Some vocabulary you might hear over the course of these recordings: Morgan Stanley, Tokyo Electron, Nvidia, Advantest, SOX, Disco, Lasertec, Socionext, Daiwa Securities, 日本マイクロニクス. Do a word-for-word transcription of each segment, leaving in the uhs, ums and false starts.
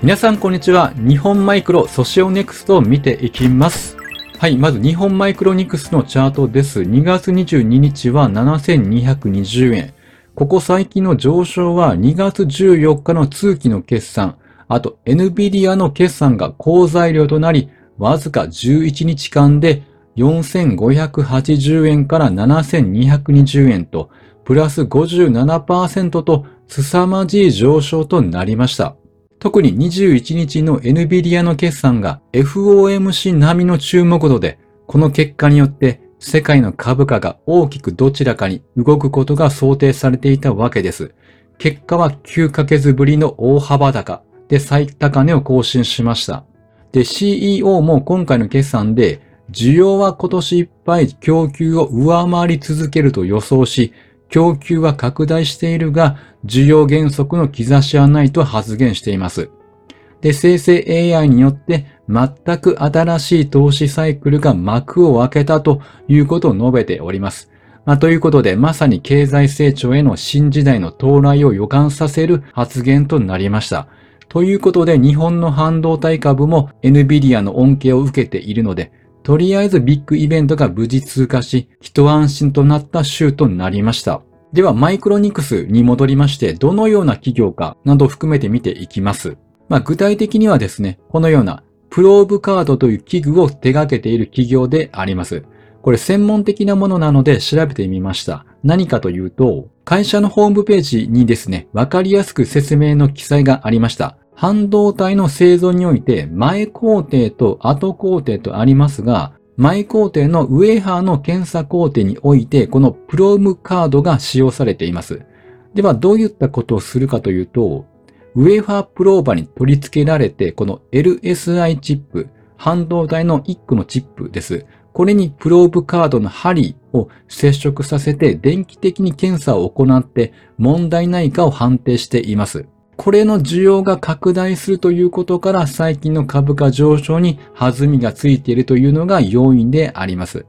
皆さんこんにちは。日本マイクロソシオネクストを見ていきます。はい。まず日本マイクロニクスのチャートです。にがつにじゅうににちはななせんにひゃくにじゅうえん。ここ最近の上昇はにがつじゅうよっかの通期の決算、あと エヌビディア の決算が好材料となり、わずかじゅういちにちかんでよんせんごひゃくはちじゅうえんからななせんにひゃくにじゅうえんと、プラス ごじゅうななパーセント と凄まじい上昇となりました。特ににじゅういちにちの エヌビディア の決算が エフオーエムシー 並みの注目度で、この結果によって世界の株価が大きくどちらかに動くことが想定されていたわけです。結果はきゅうかげつぶりの大幅高で最高値を更新しました。で、シーイーオー も今回の決算で、需要は今年いっぱい供給を上回り続けると予想し、供給は拡大しているが、需要減速の兆しはないと発言しています。で、生成 エーアイ によって全く新しい投資サイクルが幕を開けたということを述べております。まあ、ということで、まさに経済成長への新時代の到来を予感させる発言となりました。ということで、日本の半導体株も エヌビディア の恩恵を受けているので、とりあえずビッグイベントが無事通過し、一安心となった週となりました。では、マイクロニクスに戻りまして、どのような企業かなどを含めて見ていきます。まあ、具体的にはですね、このようなプローブカードという器具を手掛けている企業であります。これ専門的なものなので調べてみました。何かというと、会社のホームページにですね、わかりやすく説明の記載がありました。半導体の製造において前工程と後工程とありますが、前工程のウェーハーの検査工程においてこのプローブカードが使用されています。ではどういったことをするかというと、ウェーファープローバーに取り付けられてこの エルエスアイ チップ、半導体のいっこのチップです。これにプローブカードの針を接触させて電気的に検査を行って問題ないかを判定しています。これの需要が拡大するということから最近の株価上昇に弾みがついているというのが要因であります。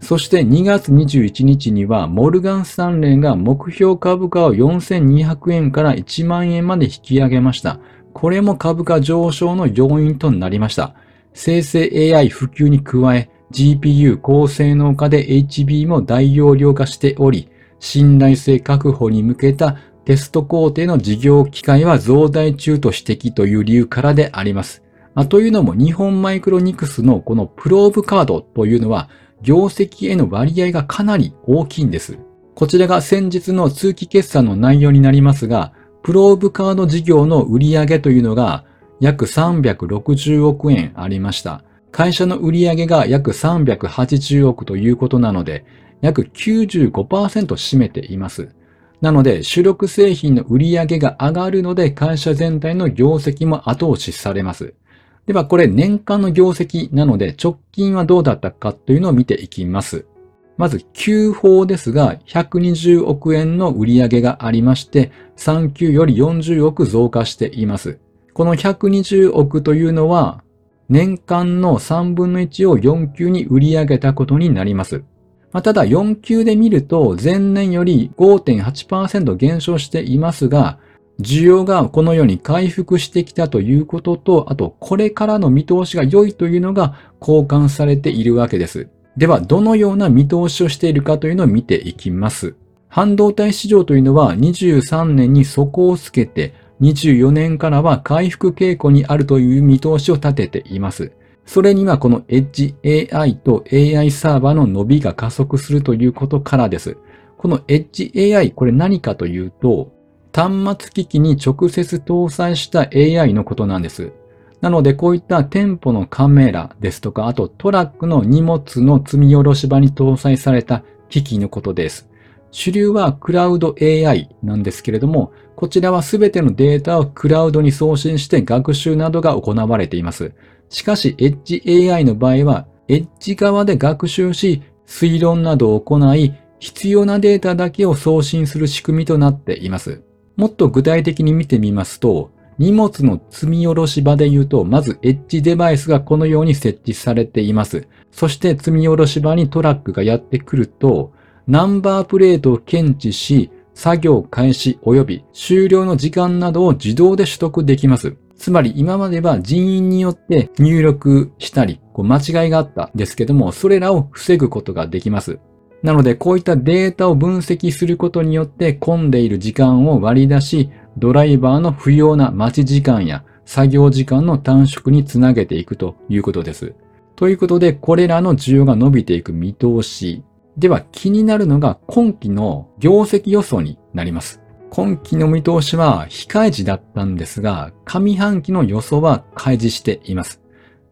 そしてにがつにじゅういちにちにはモルガン・スタンレーが目標株価をよんせんにひゃくえんからいちまんえんまで引き上げました。これも株価上昇の要因となりました。生成 エーアイ 普及に加え ジーピーユー 高性能化で エイチビー も大容量化しており、信頼性確保に向けたテスト工程の事業機会は増大中と指摘という理由からであります。まあ、というのも日本マイクロニクスのこのプローブカードというのは業績への割合がかなり大きいんです。こちらが先日の通期決算の内容になりますが、プローブカード事業の売上というのが約さんびゃくろくじゅうおくえんありました。会社の売上が約さんびゃくはちじゅうおくということなので、約 きゅうじゅうごパーセント 占めています。なので、主力製品の売り上げが上がるので、会社全体の業績も後押しされます。では、これ年間の業績なので、直近はどうだったかというのを見ていきます。まず、きゅうほうですが、ひゃくにじゅうおくえんの売り上げがありまして、さんきゅうよりよんじゅうおく増加しています。このひゃくにじゅうおくというのは、年間のさんぶんのいちをよんきゅうに売り上げたことになります。まあ、ただよん級で見ると前年より ごてんはちパーセント 減少していますが、需要がこのように回復してきたということと、あとこれからの見通しが良いというのが交換されているわけです。ではどのような見通しをしているかというのを見ていきます。半導体市場というのはにじゅうさんねんに底をつけてにじゅうよねんからは回復傾向にあるという見通しを立てています。それにはこのエッジ エーアイ と エーアイ サーバーの伸びが加速するということからです。このエッジ エーアイ、これ何かというと、端末機器に直接搭載した エーアイ のことなんです。なのでこういった店舗のカメラですとか、あとトラックの荷物の積み下ろし場に搭載された機器のことです。主流はクラウド エーアイ なんですけれども、こちらはすべてのデータをクラウドに送信して学習などが行われています。しかし、エッジ エーアイ の場合は、エッジ側で学習し、推論などを行い、必要なデータだけを送信する仕組みとなっています。もっと具体的に見てみますと、荷物の積み下ろし場で言うと、まずエッジデバイスがこのように設置されています。そして積み下ろし場にトラックがやってくると、ナンバープレートを検知し、作業開始及び終了の時間などを自動で取得できます。つまり今までは人員によって入力したり、こう間違いがあったんですけども、それらを防ぐことができます。なので、こういったデータを分析することによって混んでいる時間を割り出し、ドライバーの不要な待ち時間や作業時間の短縮につなげていくということです。ということで、これらの需要が伸びていく見通し。では、気になるのが今期の業績予想になります。今期の見通しは非開示だったんですが、上半期の予想は開示しています。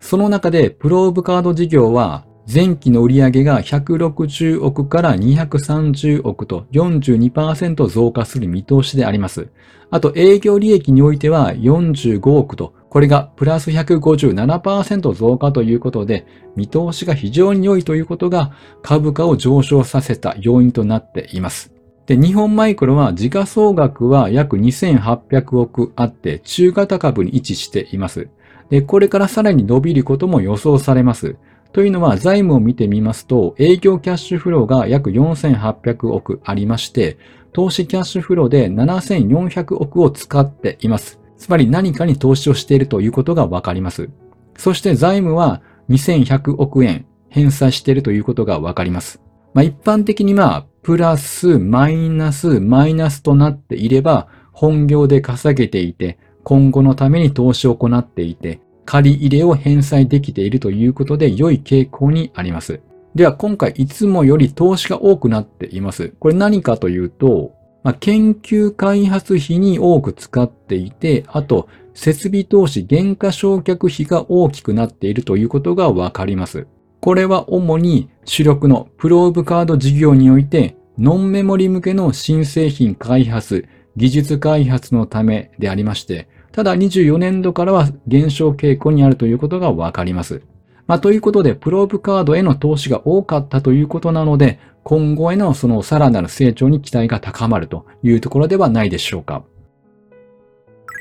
その中で、プローブカード事業は、前期の売上がひゃくろくじゅうおくからにひゃくさんじゅうおくと よんじゅうにパーセント 増加する見通しであります。あと営業利益においてはよんじゅうごおくと、これがプラス ひゃくごじゅうななパーセント 増加ということで、見通しが非常に良いということが株価を上昇させた要因となっています。で、日本マイクロは時価総額は約にせんはっぴゃくおくあって中型株に位置しています。で、これからさらに伸びることも予想されます。というのは財務を見てみますと、営業キャッシュフローが約よんせんはっぴゃくおくありまして、投資キャッシュフローでななせんよんひゃくおくを使っています。つまり何かに投資をしているということがわかります。そして財務はにせんひゃくおくえん返済しているということがわかります。まあ、一般的にはプラス、マイナス、マイナスとなっていれば、本業で稼げていて、今後のために投資を行っていて、借り入れを返済できているということで良い傾向にあります。では今回いつもより投資が多くなっています。これ何かというと、まあ、研究開発費に多く使っていて、あと設備投資減価償却費が大きくなっているということがわかります。これは主に主力のプローブカード事業においてノンメモリ向けの新製品開発、技術開発のためでありまして、ただにじゅうよねんどからは減少傾向にあるということがわかります。まあ、ということで、プローブカードへの投資が多かったということなので、今後へのそのさらなる成長に期待が高まるというところではないでしょうか。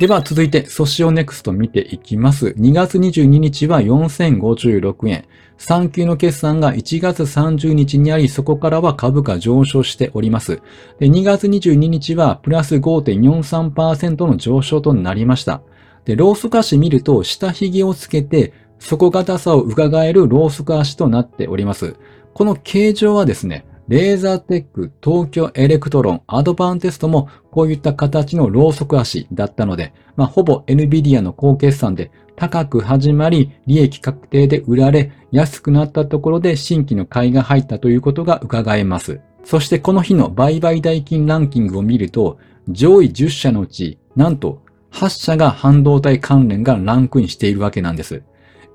では続いて、ソシオネクスト見ていきます。にがつにじゅうににちはよんせんごじゅうろくえん。さん級の決算がいちがつさんじゅうにちにあり、そこからは株価上昇しております。で、にがつにじゅうににちはプラス ごてんよんさんパーセント の上昇となりました。で、ローソク足見ると、下髭をつけて、底堅さを伺えるローソク足となっております。この形状はですね、レーザーテック、東京エレクトロン、アドバンテストもこういった形のローソク足だったので、まあ、ほぼ エヌビディア の高決算で高く始まり、利益確定で売られ、安くなったところで新規の買いが入ったということが伺えます。そしてこの日の売買代金ランキングを見ると、上位じゅっしゃのうち、なんとはっしゃが半導体関連がランクインしているわけなんです。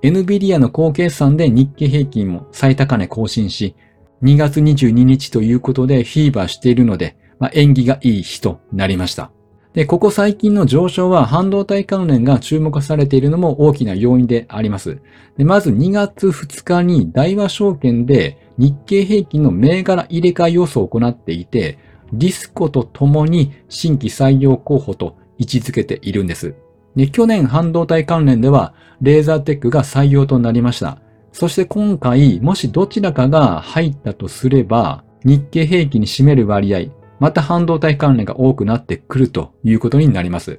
エヌビディア の高決算で日経平均も最高値更新し、にがつにじゅうににちということでフィーバーしているので、まあ、縁起がいい日となりました。で、ここ最近の上昇は半導体関連が注目されているのも大きな要因であります。で、まずにがつふつかに大和証券で日経平均の銘柄入れ替え予想を行っていて、ディスコとともに新規採用候補と位置づけているんです。で、去年半導体関連ではレーザーテックが採用となりました。そして今回、もしどちらかが入ったとすれば、日経平均に占める割合、また半導体関連が多くなってくるということになります。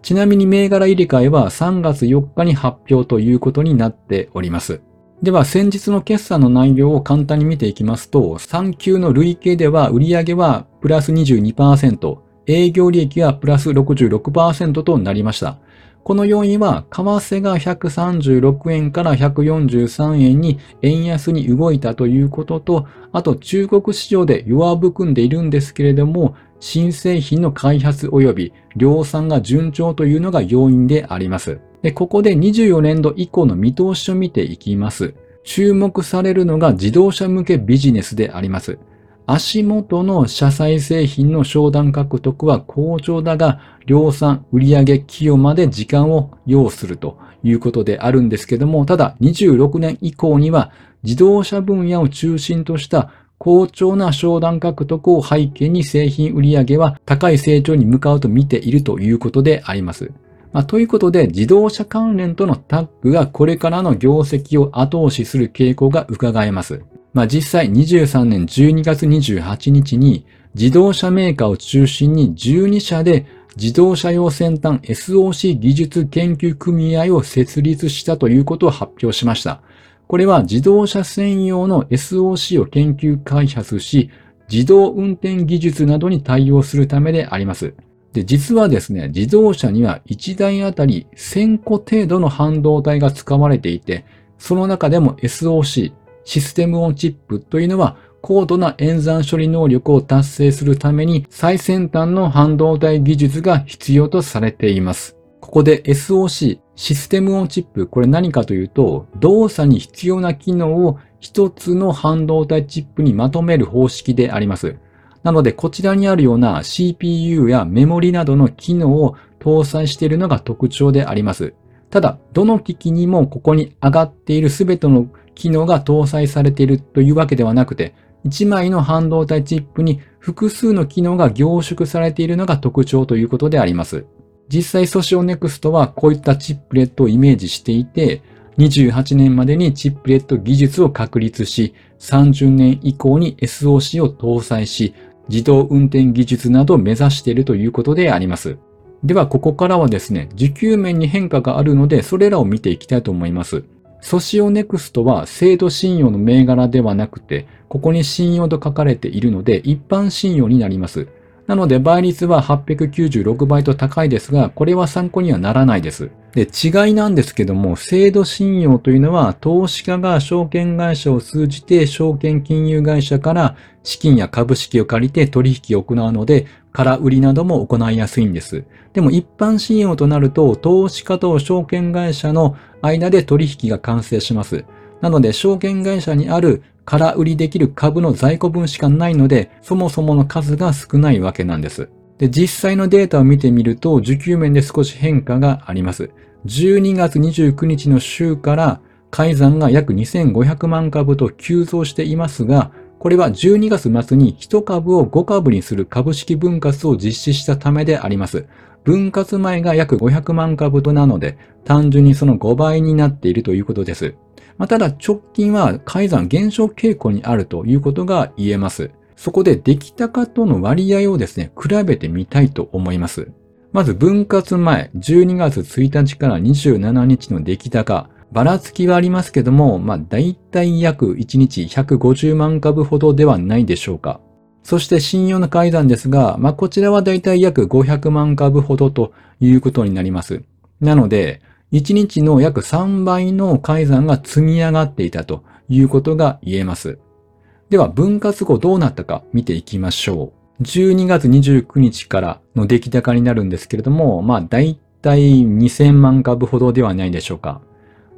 ちなみに銘柄入れ替えはさんがつよっかに発表ということになっております。では先日の決算の内容を簡単に見ていきますと、さん級の累計では売上はプラス にじゅうにパーセント、営業利益はプラス ろくじゅうろくパーセント となりました。この要因は、為替がひゃくさんじゅうろくえんからひゃくよんじゅうさんえんに円安に動いたということと、あと中国市場で弱含んでいるんですけれども、新製品の開発及び量産が順調というのが要因であります。で、ここでにじゅうよねんど以降の見通しを見ていきます。注目されるのが自動車向けビジネスであります。足元の車載製品の商談獲得は好調だが、量産、売上寄与まで時間を要するということであるんですけども、ただにじゅうろくねん以降には自動車分野を中心とした好調な商談獲得を背景に製品売上は高い成長に向かうと見ているということであります。まあ、ということで、自動車関連とのタッグがこれからの業績を後押しする傾向が伺えます。まあ、実際にじゅうさんねんじゅうにがつにじゅうはちにちに自動車メーカーを中心にじゅうにしゃで自動車用先端 エスオーシー 技術研究組合を設立したということを発表しました。これは自動車専用の エスオーシー を研究開発し、自動運転技術などに対応するためであります。で、実はですね、自動車にはいちだいあたりせんこ程度の半導体が使われていて、その中でも エスオーシー、システムオンチップというのは高度な演算処理能力を達成するために最先端の半導体技術が必要とされています。ここで エスオーシー、システムオンチップ、これ何かというと、動作に必要な機能を一つの半導体チップにまとめる方式であります。なので、こちらにあるような シーピーユー やメモリなどの機能を搭載しているのが特徴であります。ただ、どの機器にもここに上がっているすべての機能が搭載されているというわけではなくて、いちまいの半導体チップに複数の機能が凝縮されているのが特徴ということであります。実際、ソシオネクストはこういったチップレットをイメージしていて、にじゅうはちねんまでにチップレット技術を確立し、さんじゅうねん以降に エスオーシー を搭載し、自動運転技術などを目指しているということであります。では、ここからはですね、需給面に変化があるので、それらを見ていきたいと思います。ソシオネクストは制度信用の銘柄ではなくて、ここに信用と書かれているので、一般信用になります。なので倍率ははっぴゃくきゅうじゅうろくばいと高いですが、これは参考にはならないです。で、違いなんですけども、制度信用というのは、投資家が証券会社を通じて証券金融会社から資金や株式を借りて取引を行うので、空売りなども行いやすいんです。でも一般信用となると、投資家と証券会社の間で取引が完成します。なので、証券会社にある空売りできる株の在庫分しかないので、そもそもの数が少ないわけなんです。で、実際のデータを見てみると、需給面で少し変化があります。じゅうにがつにじゅうくにちの週から、改ざんが約にせんごひゃくまんかぶと急増していますが、これはじゅうにがつまつにいちかぶをごかぶにする株式分割を実施したためであります。分割前が約ごひゃくまんかぶとなので、単純にそのごばいになっているということです。まあ、ただ直近は改ざん減少傾向にあるということが言えます。そこで出来高との割合をですね、比べてみたいと思います。まず分割前、じゅうにがつついたちからにじゅうしちにちの出来高。ばらつきはありますけども、まあ、だいたい約いちにちひゃくごじゅうまんかぶほどではないでしょうか。そして信用の改ざんですが、まあ、こちらはだいたい約ごひゃくまんかぶほどということになります。なので、いちにちの約さんばいの改ざんが積み上がっていたということが言えます。では、分割後どうなったか見ていきましょう。じゅうにがつにじゅうくにちからの出来高になるんですけれども、まあ、だいたいにせんまんかぶほどではないでしょうか。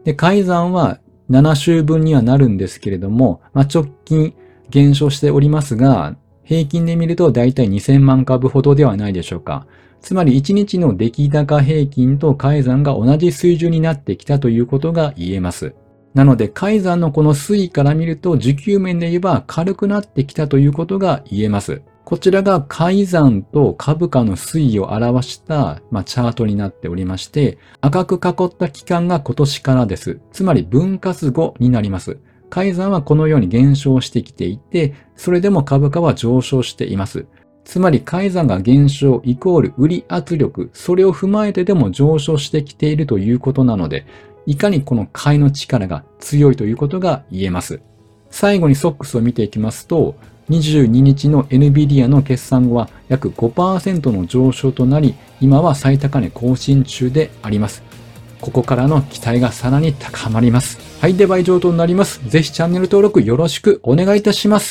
で、改ざんはななしゅうぶんにはなるんですけれども、まあ、直近減少しておりますが、平均で見るとだいたいにせんまんかぶほどではないでしょうか。つまりいちにちの出来高平均と改ざんが同じ水準になってきたということが言えます。なので改ざんのこの推移から見ると需給面で言えば軽くなってきたということが言えます。こちらが改ざんと株価の推移を表した、まあ、チャートになっておりまして、赤く囲った期間が今年からです。つまり分割後になります。改ざんはこのように減少してきていて、それでも株価は上昇しています。つまり改ざんが減少イコール売り圧力、それを踏まえてでも上昇してきているということなので、いかにこの買いの力が強いということが言えます。最後にソックスを見ていきますと、にじゅうににちの エヌビディア の決算後は約 ごパーセント の上昇となり、今は最高値更新中であります。ここからの期待がさらに高まります。はい、では以上となります。ぜひチャンネル登録よろしくお願いいたします。